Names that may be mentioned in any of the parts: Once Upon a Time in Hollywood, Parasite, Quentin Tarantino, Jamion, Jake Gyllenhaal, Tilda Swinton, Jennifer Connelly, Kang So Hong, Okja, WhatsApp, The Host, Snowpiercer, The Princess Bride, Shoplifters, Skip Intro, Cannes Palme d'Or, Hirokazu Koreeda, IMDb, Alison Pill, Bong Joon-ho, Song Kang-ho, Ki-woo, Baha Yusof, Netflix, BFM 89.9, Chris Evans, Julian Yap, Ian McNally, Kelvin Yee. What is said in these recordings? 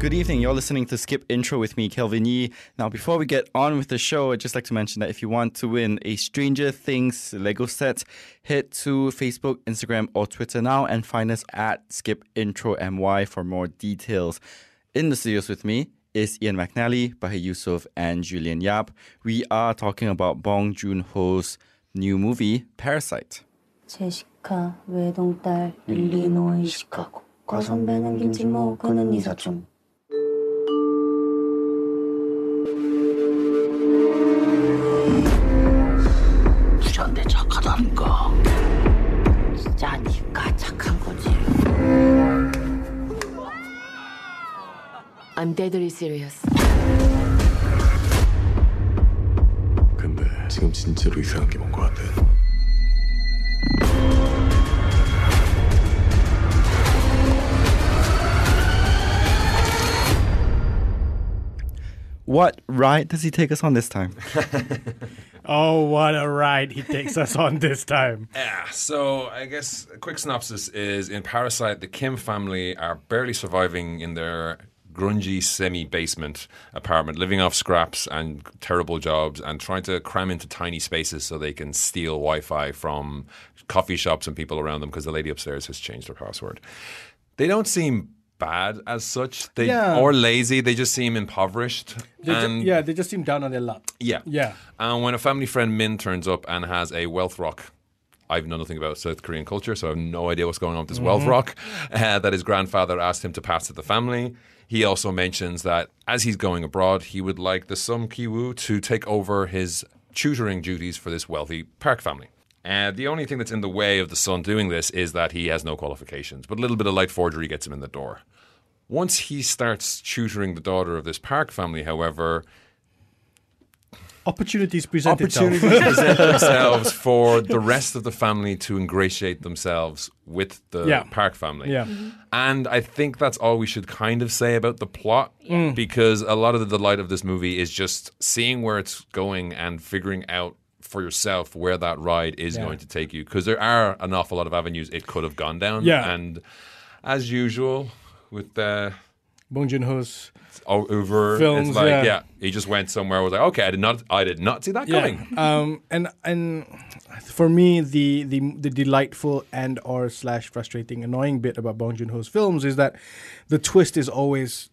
Good evening, you're listening to Skip Intro with me, Kelvin Yee. Now, before we get on with the show, I'd just like to mention that if you want to win a Stranger Things Lego set, head to Facebook, Instagram, or Twitter now and find us at Skip Intro MY for more details. In the studios with me is Ian McNally, Baha Yusof, and Julian Yap. We are talking about Bong Joon-ho's new movie, Parasite. 제시카, 외동딸, 일리노이, 시카고. 과선배는 김진모, 그는 이사촌. 부자인데 착하다니까. 진짜 니가 착한 거지. I'm deadly serious. 근데 지금 진짜로 이상한 게 뭔 것 같아. What ride does he take us on this time? Oh, what a ride he takes us on this time. Yeah, so I guess a quick synopsis is in Parasite, the Kim family are barely surviving in their grungy semi-basement apartment, living off scraps and terrible jobs and trying to cram into tiny spaces so they can steal Wi-Fi from coffee shops and people around them because the lady upstairs has changed her password. They don't seem bad as such, or lazy. They just seem impoverished. They just seem down on their luck. Yeah. And when a family friend Min turns up and has a wealth rock, I've known nothing about South Korean culture, so I have no idea what's going on with this wealth rock that his grandfather asked him to pass to the family. He also mentions that as he's going abroad, he would like the son Ki-woo to take over his tutoring duties for this wealthy Park family. The only thing that's in the way of the son doing this is that he has no qualifications, but a little bit of light forgery gets him in the door. Once he starts tutoring the daughter of this Park family, however, opportunities present themselves for the rest of the family to ingratiate themselves with the Park family. Yeah. Mm-hmm. And I think that's all we should kind of say about the plot, because a lot of the delight of this movie is just seeing where it's going and figuring out for yourself where that ride is going to take you, because there are an awful lot of avenues it could have gone down. Yeah. And as usual with Bong Joon-ho's films, he just went somewhere. I was like, okay, I did not see that coming. And for me, the delightful and/or frustrating, annoying bit about Bong Joon-ho's films is that the twist is always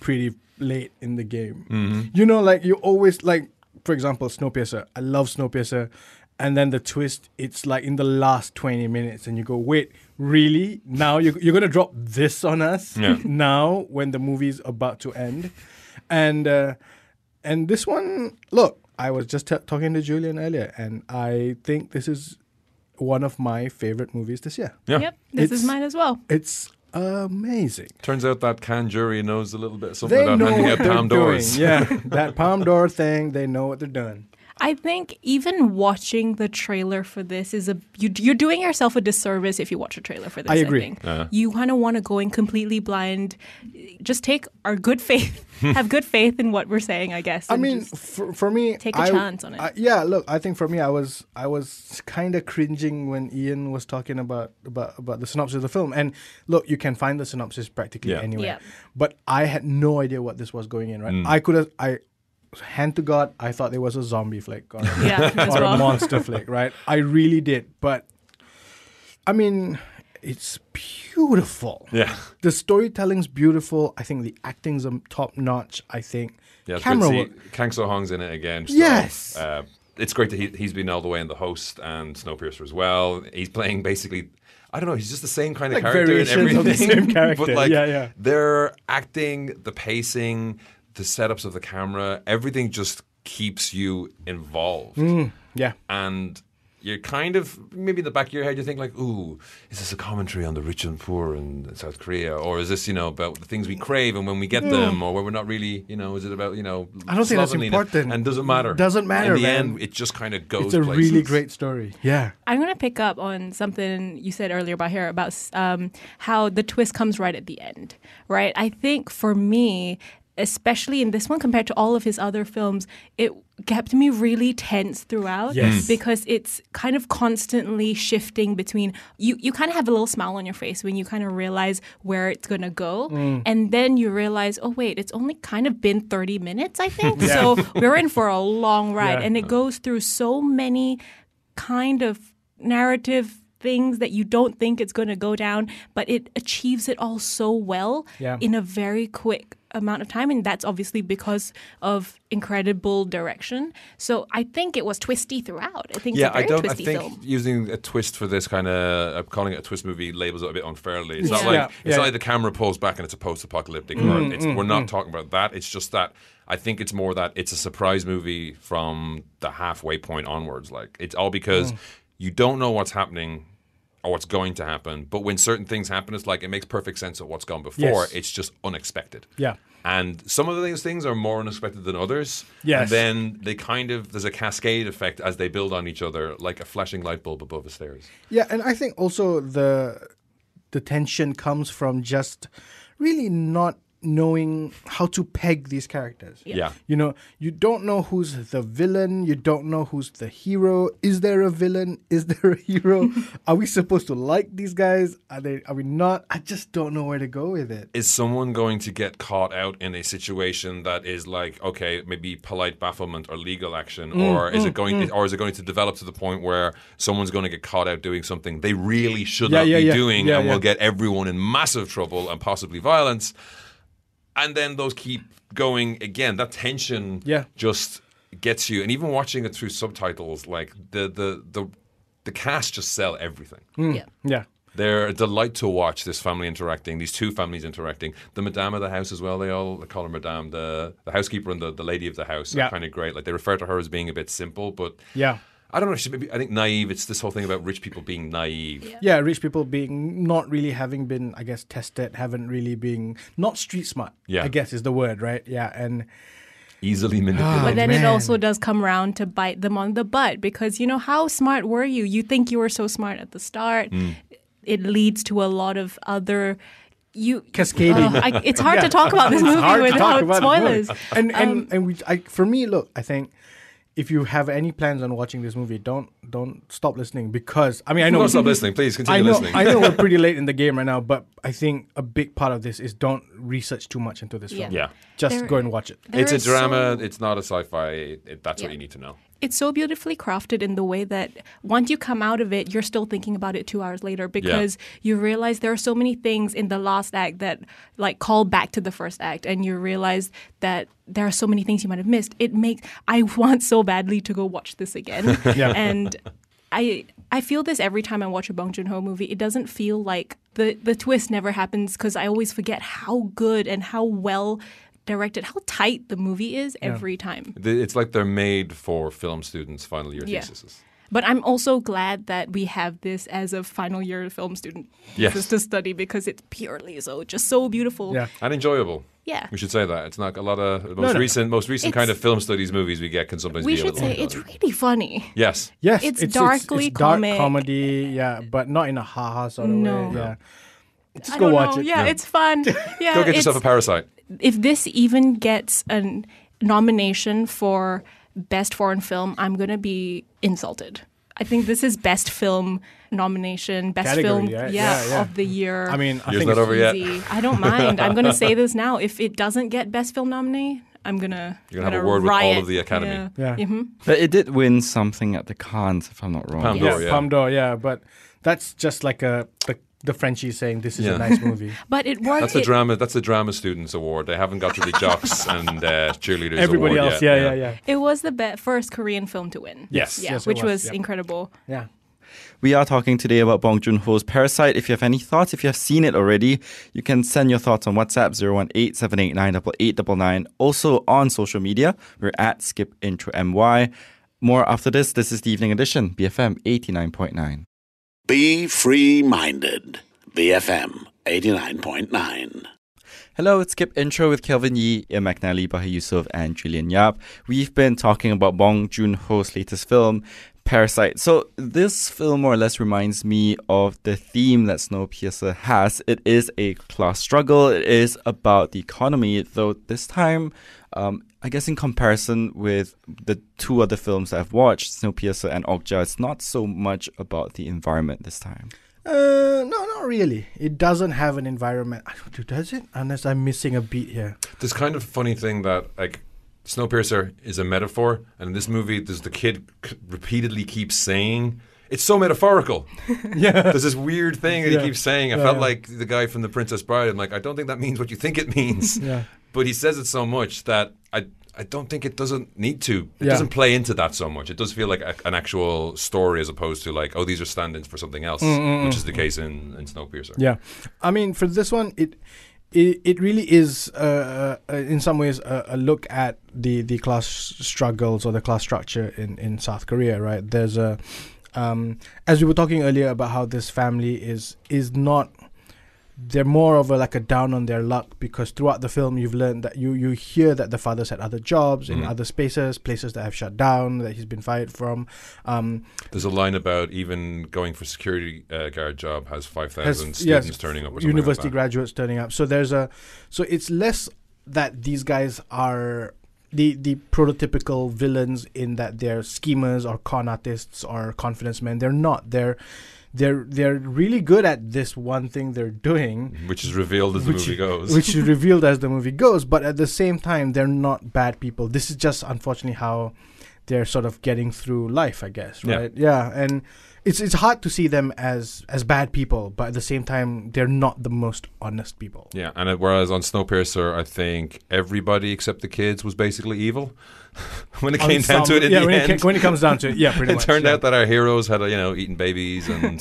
pretty late in the game. Mm-hmm. You know, like you always like. For example, Snowpiercer. I love Snowpiercer. And then the twist, it's like in the last 20 minutes and you go, wait, really? Now you're going to drop this on us now when the movie's about to end? And this one, look, I was just talking to Julian earlier and I think this is one of my favorite movies this year. Yeah. Yep, this is mine as well. It's amazing. Turns out that Cannes jury knows a little bit something about handing out Palme d'Ors. Yeah, that Palme d'Or thing, they know what they're doing. I think even watching the trailer for this is you're doing yourself a disservice if you watch a trailer for this. I agree. I think. You kind of want to go in completely blind. Just take our good faith, have good faith in what we're saying, I guess. I mean, for me, take a chance on it. Look, I think for me, I was kind of cringing when Ian was talking about the synopsis of the film. And look, you can find the synopsis practically anywhere. Yeah. But I had no idea what this was going in. Right, hand to God, I thought there was a zombie flick or a monster flick, right? I really did. But, I mean, it's beautiful. Yeah. The storytelling's beautiful. I think the acting's top-notch, I think. Yeah, camera work. Kang So Hong's in it again. So, yes. It's great that he's been all the way in The Host and Snowpiercer as well. He's playing basically... I don't know, he's just the same kind of character in everything. Of the same character. But, their acting, the pacing... the setups of the camera, everything just keeps you involved. And you're kind of, maybe in the back of your head, you think like, ooh, is this a commentary on the rich and poor in South Korea? Or is this, about the things we crave and when we get them? Or when we're not really, is it about, I don't think that's important. And doesn't matter. Doesn't matter, in the end, it just kind of goes places. It's a really great story. Yeah. I'm going to pick up on something you said earlier about here about how the twist comes right at the end, right? I think for me... especially in this one compared to all of his other films, it kept me really tense throughout. Yes. Because it's kind of constantly shifting between, you kind of have a little smile on your face when you kind of realize where it's going to go. Mm. And then you realize, oh wait, it's only kind of been 30 minutes, I think. Yeah. So we're in for a long ride. Yeah. And it goes through so many kind of narrative things that you don't think it's going to go down, but it achieves it all so well in a very quick amount of time. And that's obviously because of incredible direction. So I think it was twisty throughout. I think it's a very twisty film. Using a twist for this kind of, calling it a twist movie labels it a bit unfairly. It's not like it's not like the camera pulls back and it's a post-apocalyptic or we're not talking about that. It's just that I think it's more that it's a surprise movie from the halfway point onwards. Like, it's all because you don't know what's happening or what's going to happen, but when certain things happen, it's like it makes perfect sense of what's gone before. Yes. It's just unexpected. Yeah. And some of these things are more unexpected than others. Yes. And then they kind of, there's a cascade effect as they build on each other, like a flashing light bulb above the stairs. Yeah, and I think also the tension comes from just really not knowing how to peg these characters. Yeah. You know, you don't know who's the villain, you don't know who's the hero. Is there a villain? Is there a hero? Are we supposed to like these guys? Are we not? I just don't know where to go with it. Is someone going to get caught out in a situation that is like, okay, maybe polite bafflement or legal action, or is it going to develop to the point where someone's going to get caught out doing something they really should not be doing will get everyone in massive trouble and possibly violence? And then those keep going again. That tension just gets you. And even watching it through subtitles, like the cast just sell everything. Mm. Yeah. Yeah. They're a delight to watch, this family interacting, these two families interacting. The madame of the house as well, they call her madame, the housekeeper and the lady of the house are kind of great. Like, they refer to her as being a bit simple, but I don't know. I think naive. It's this whole thing about rich people being naive. Yeah, rich people being not really having been, I guess, tested, haven't really been not street smart. Yeah, I guess is the word, right? Yeah, and easily manipulated. But then it also does come around to bite them on the butt, because you know, how smart were you? You think you were so smart at the start. Mm. It leads to a lot of other. Cascading. It's hard to talk about this movie without spoilers. For me, look, I think, if you have any plans on watching this movie, don't stop listening, because I mean, I know. Don't stop listening, please continue listening. I know we're pretty late in the game right now, but I think a big part of this is don't research too much into this film. Yeah, just go and watch it. It's a drama. It's not a sci-fi. That's what you need to know. It's so beautifully crafted in the way that once you come out of it, you're still thinking about it 2 hours later, because you realize there are so many things in the last act that like call back to the first act, and you realize that there are so many things you might have missed. I want so badly to go watch this again. And I feel this every time I watch a Bong Joon-ho movie. It doesn't feel like the twist never happens, because I always forget how good and how well directed, how tight the movie is every time. It's like they're made for film students' final year theses. But I'm also glad that we have this as a final year film student thesis to study, because it's purely so beautiful. Yeah. And enjoyable. Yeah. We should say that. It's not a lot of most recent kind of film studies movies we get can sometimes be a little. We should say it's really funny. Yes. Yes. It's darkly comic. Dark comedy, but not in a ha-ha sort of way. Yeah. Just go watch it. Yeah, it's fun. Yeah, go get yourself a Parasite. If this even gets a nomination for Best Foreign Film, I'm going to be insulted. I think this is Best Film nomination, of the year. I mean, I think it's not over yet. I don't mind. I'm going to say this now. If it doesn't get Best Film nominee, I'm going to riot. You're going to have a word with all of the Academy. Yeah. But it did win something at the Cannes, if I'm not wrong. Palme d'Or, but that's just like the Frenchies saying this is a nice movie. But it won. That's a drama. That's a drama students award. They haven't got to the jocks and cheerleaders. Everybody award else, yet. It was the first Korean film to win. Yes, which was incredible. Yeah. We are talking today about Bong Joon-ho's Parasite. If you have any thoughts, if you have seen it already, you can send your thoughts on WhatsApp 018-789-8899. Also on social media, we're at @skipintromy. More after this. This is the Evening Edition, BFM 89.9. Be free-minded. BFM 89.9. Hello, it's Skip Intro with Kelvin Yee, Ian McNally, Baha Yusof and Julian Yap. We've been talking about Bong Joon-ho's latest film, Parasite. So this film more or less reminds me of the theme that Snowpiercer has. It is a class struggle. It is about the economy, though this time, I guess in comparison with the two other films I've watched, Snowpiercer and Okja, it's not so much about the environment this time. No, not really. It doesn't have an environment. Does it? Unless I'm missing a beat here. This kind of funny thing that, like, Snowpiercer is a metaphor, and in this movie, there's the kid repeatedly keeps saying, it's so metaphorical. Yeah. There's this weird thing that he keeps saying. I felt like the guy from The Princess Bride. I'm like, I don't think that means what you think it means. Yeah. But he says it so much that I don't think it doesn't need to. It doesn't play into that so much. It does feel like an actual story as opposed to like, oh, these are stand-ins for something else, which is the case in Snowpiercer. Yeah. I mean, for this one, it really is, in some ways, a look at the class struggles or the class structure in South Korea, right? There's a... as we were talking earlier about how this family is not... They're more of a, like a down on their luck, because throughout the film you've learned that you hear that the father's had other jobs in other places that have shut down, that he's been fired from. There's a line about even going for security guard job has 5,000 students turning up, or something university like that. Graduates turning up. So there's so it's less that these guys are the prototypical villains in that they're schemers or con artists or confidence men. They're not. They're really good at this one thing they're doing, which is revealed as the movie goes. Which is revealed as the movie goes, but at the same time, they're not bad people. This is just unfortunately how they're sort of getting through life, I guess, right? Yeah, and it's hard to see them as bad people, but at the same time, they're not the most honest people. Yeah, and whereas on Snowpiercer, I think everybody except the kids was basically evil. When it came down to it, when it comes down to it, pretty much. It turned out that our heroes had, eaten babies and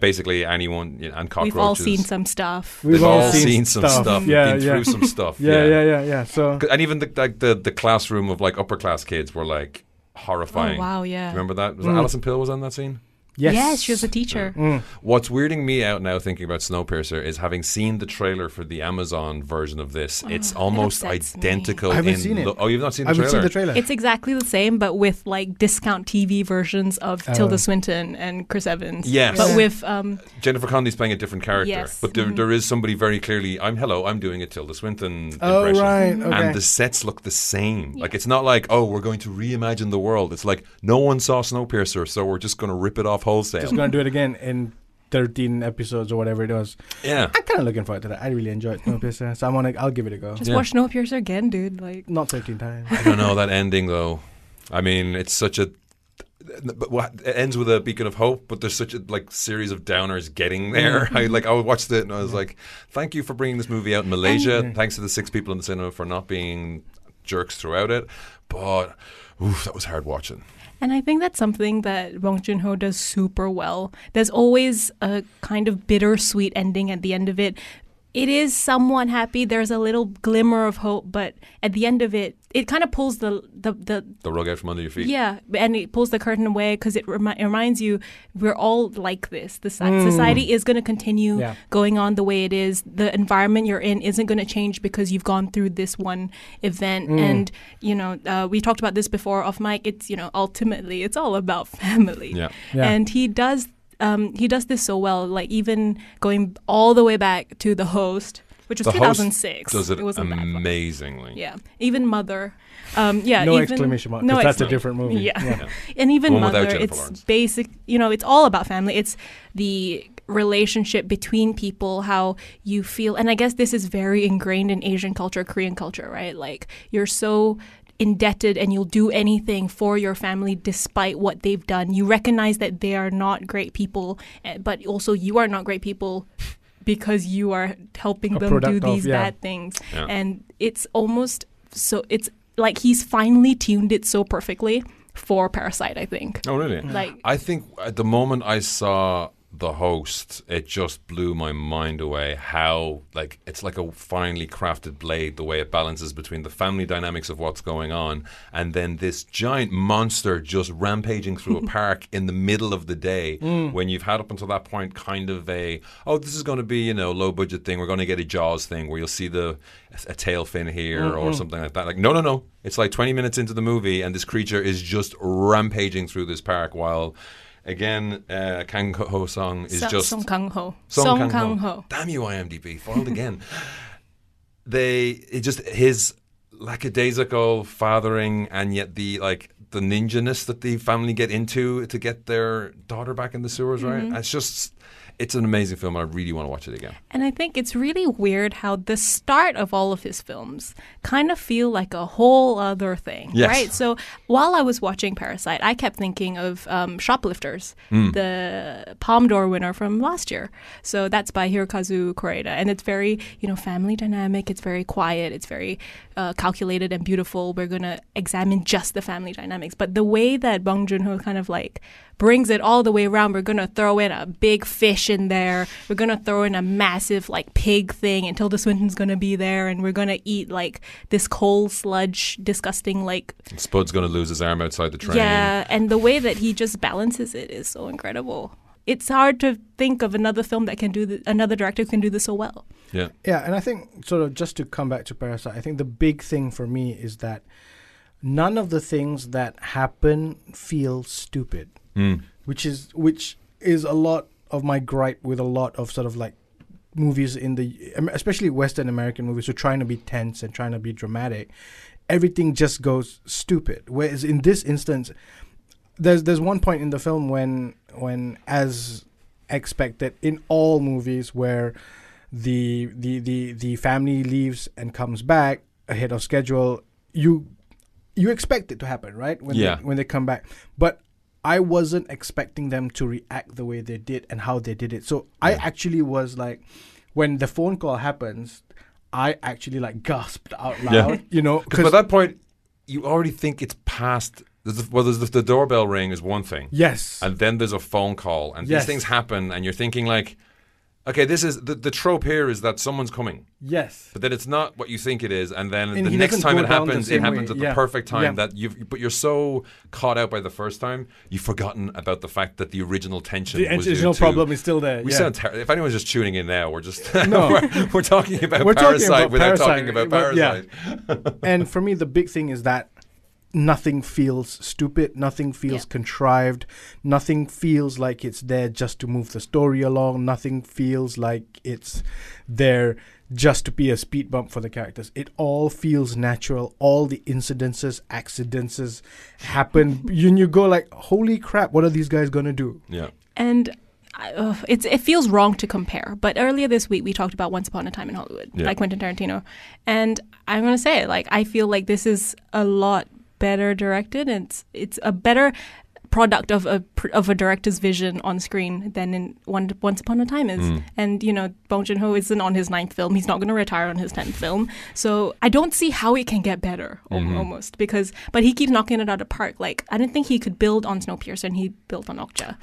basically anyone, and cockroaches. We've all seen some stuff. We've all seen some stuff. Yeah, we've been through some stuff. Yeah. So and even the classroom of like upper class kids were like horrifying. Oh, wow, yeah. Remember that? Was that Alison Pill was on that scene? Yes, she was a teacher. Mm. What's weirding me out now thinking about Snowpiercer is having seen the trailer for the Amazon version of this. It's almost identical. I haven't seen it. Oh, you've not seen the trailer? I haven't seen the trailer. It's exactly the same, but with like discount TV versions of Tilda Swinton and Chris Evans. Yes. But with... Jennifer Connelly's playing a different character. Yes. But there is somebody very clearly, I'm doing a Tilda Swinton impression. Oh, right. Okay. And the sets look the same. Yeah. Like, it's not like, oh, we're going to reimagine the world. It's like, no one saw Snowpiercer, so we're just going to rip it off wholesale. Just going to do it again in 13 episodes or whatever it was. Yeah. I'm kind of looking forward to that. I really enjoyed Snowpiercer, so I'll give it a go. Just watch Snowpiercer again, dude. Like not 13 times. I don't know, that ending though. I mean, it's such a... It ends with a beacon of hope, but there's such a series of downers getting there. I watched it and I was like, thank you for bringing this movie out in Malaysia. Thanks to the 6 people in the cinema for not being jerks throughout it. But, oof, that was hard watching. And I think that's something that Bong Joon-ho does super well. There's always a kind of bittersweet ending at the end of it. It is somewhat happy. There's a little glimmer of hope, but at the end of it, it kind of pulls the rug out from under your feet. Yeah, and it pulls the curtain away because it reminds you we're all like this. The society is going to continue going on the way it is. The environment you're in isn't going to change because you've gone through this one event. And we talked about this before off mic. It's ultimately it's all about family. Yeah. Yeah. And he does this so well, like even going all the way back to The Host, which was 2006. Does it amazingly. Yeah. Even Mother. No exclamation mark, because that's a different movie. Yeah. And even Mother, it's basic, it's all about family. It's the relationship between people, how you feel. And I guess this is very ingrained in Asian culture, Korean culture, right? Like you're so... indebted and you'll do anything for your family despite what they've done. You recognize that they are not great people, but also you are not great people because you are helping them do these bad things. Yeah. And it's almost so it's like he's finally tuned it so perfectly for Parasite, I think. Oh, really? Like, I think at the moment I saw The Host, it just blew my mind away how, like, it's like a finely crafted blade, the way it balances between the family dynamics of what's going on and then this giant monster just rampaging through a park in the middle of the day when you've had up until that point kind of a, oh, this is going to be, you know, low budget thing, we're going to get a Jaws thing where you'll see a tail fin here or something like that. Like, no. It's like 20 minutes into the movie and this creature is just rampaging through this park while... Again, Kang-ho Song is just... Song Kang-ho. Song Kang-ho. Damn you, IMDb. Foiled again. His lackadaisical fathering and yet the ninja-ness that the family get into to get their daughter back in the sewers, right? Mm-hmm. It's an amazing film and I really want to watch it again. And I think it's really weird how the start of all of his films kind of feel like a whole other thing, yes. right? So while I was watching Parasite, I kept thinking of Shoplifters, the Palme d'Or winner from last year. So that's by Hirokazu Koreeda. And it's very, family dynamic. It's very quiet. It's very calculated and beautiful. We're going to examine just the family dynamics. But the way that Bong Joon-ho kind of brings it all the way around. We're going to throw in a big fish in there. We're going to throw in a massive pig thing and Tilda Swinton's going to be there and we're going to eat this cold sludge, disgusting Spud's going to lose his arm outside the train. Yeah, and the way that he just balances it is so incredible. It's hard to think of another film that can do another director who can do this so well. Yeah. Yeah, and I think sort of just to come back to Parasite, I think the big thing for me is that none of the things that happen feel stupid. Mm. Which is a lot of my gripe with a lot of sort of movies in the, especially Western American movies, who are trying to be tense and trying to be dramatic. Everything just goes stupid. Whereas in this instance, there's one point in the film when as expected in all movies where the family leaves and comes back ahead of schedule, you expect it to happen, right? When they come back, but I wasn't expecting them to react the way they did and how they did it. So I actually was when the phone call happens, I actually gasped out loud, Because by that point, you already think it's past. There's the doorbell ring is one thing. Yes. And then there's a phone call. And these things happen and you're thinking okay, this is the trope here is that someone's coming. Yes. But then it's not what you think it is. And then the next time it happens at the perfect time that but you're so caught out by the first time, you've forgotten about the fact that the original tension was there. The original problem is still there. We sound terrible. If anyone's just tuning in now, we're talking about Parasite without talking about Parasite. Yeah. And for me, the big thing is that nothing feels stupid, nothing feels contrived, nothing feels like it's there just to move the story along, nothing feels like it's there just to be a speed bump for the characters. It all feels natural. All the incidences, accidents happen. You go holy crap, what are these guys going to do? Yeah. And it feels wrong to compare. But earlier this week, we talked about Once Upon a Time in Hollywood by Quentin Tarantino. And I'm going to say, I feel like this is a lot better directed, and it's a better product of a director's vision on screen than in Once Upon a Time is. And Bong Joon-ho isn't on his 9th film. He's not going to retire on his 10th film. So I don't see how it can get better almost but he keeps knocking it out of the park. I didn't think he could build on Snowpiercer, and he built on Okja.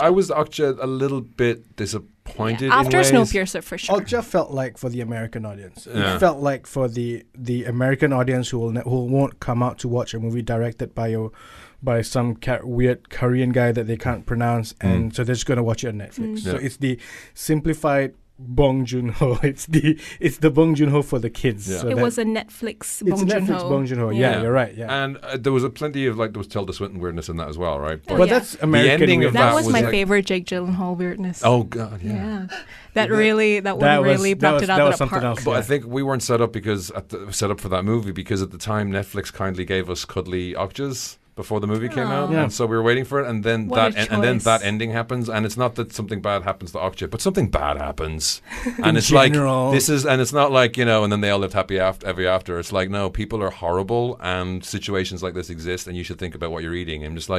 I was Okja a little bit disappointed after Snowpiercer for sure. Okja felt for the American audience. It felt for the American audience who won't come out to watch a movie directed by some weird Korean guy that they can't pronounce, and so they're just going to watch it on Netflix. So it's the simplified Bong Joon-ho. It's the Bong Joon-ho for the kids. Yeah. So it was a Netflix Bong Joon-ho. It's Netflix Bong Joon-ho. Yeah, you're right. Yeah, and there was a plenty of there was Tilda Swinton weirdness in that as well, right? But that's American. The ending of that was my favorite Jake Gyllenhaal weirdness. Oh God, yeah. That really brought it out of the park. But I think we weren't set up for that movie because at the time Netflix kindly gave us cuddly Okjas before the movie came out, and so we were waiting for it, and then that ending happens, and it's not that something bad happens to Okja, but something bad happens, and it's general. It's not and then they all lived happy ever after. It's no, people are horrible, and situations like this exist, and you should think about what you're eating. I'm just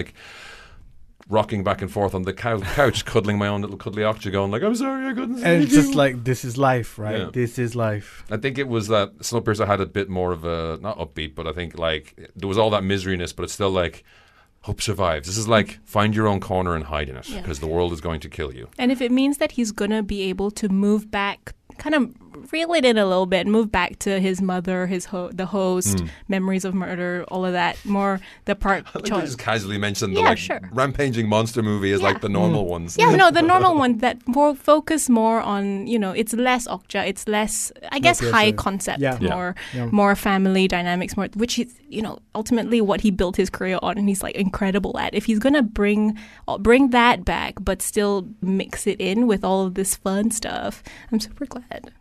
rocking back and forth on the couch, cuddling my own little cuddly Okja, going I'm sorry, I couldn't. And it's just this is life, right? Yeah. This is life. I think it was that Snowpiercer had a bit more of a, not upbeat, but I think there was all that miseryness, but it's still Hope survives. This is like find your own corner and hide in it because the world is going to kill you. And if it means that he's going to be able to move back, kind of reel it in a little bit, move back to his mother, his the host, memories of murder, all of that, more the part. I think they just casually mentioned the rampaging monster movie is like the normal ones. Yeah, no, the normal one that more focus more on, you know, it's less Okja, it's less, I guess, high concept, more family dynamics, more, which is, you know, ultimately what he built his career on and he's like incredible at. If he's going to bring that back but still mix it in with all of this fun stuff, I'm super glad.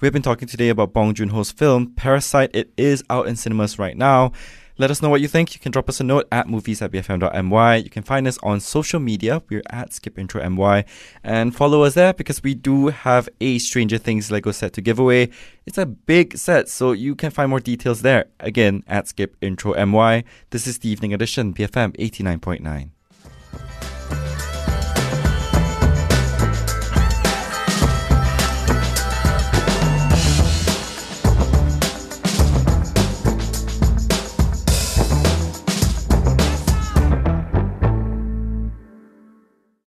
We've been talking today about Bong Joon-ho's film Parasite. It is out in cinemas right now. Let us know what you think. You can drop us a note at movies@bfm.my. You can find us on social media. We're at skipintromy. And follow us there because we do have a Stranger Things Lego set to give away. It's a big set, so you can find more details there. Again, at skipintromy. This is the Evening Edition, BFM 89.9.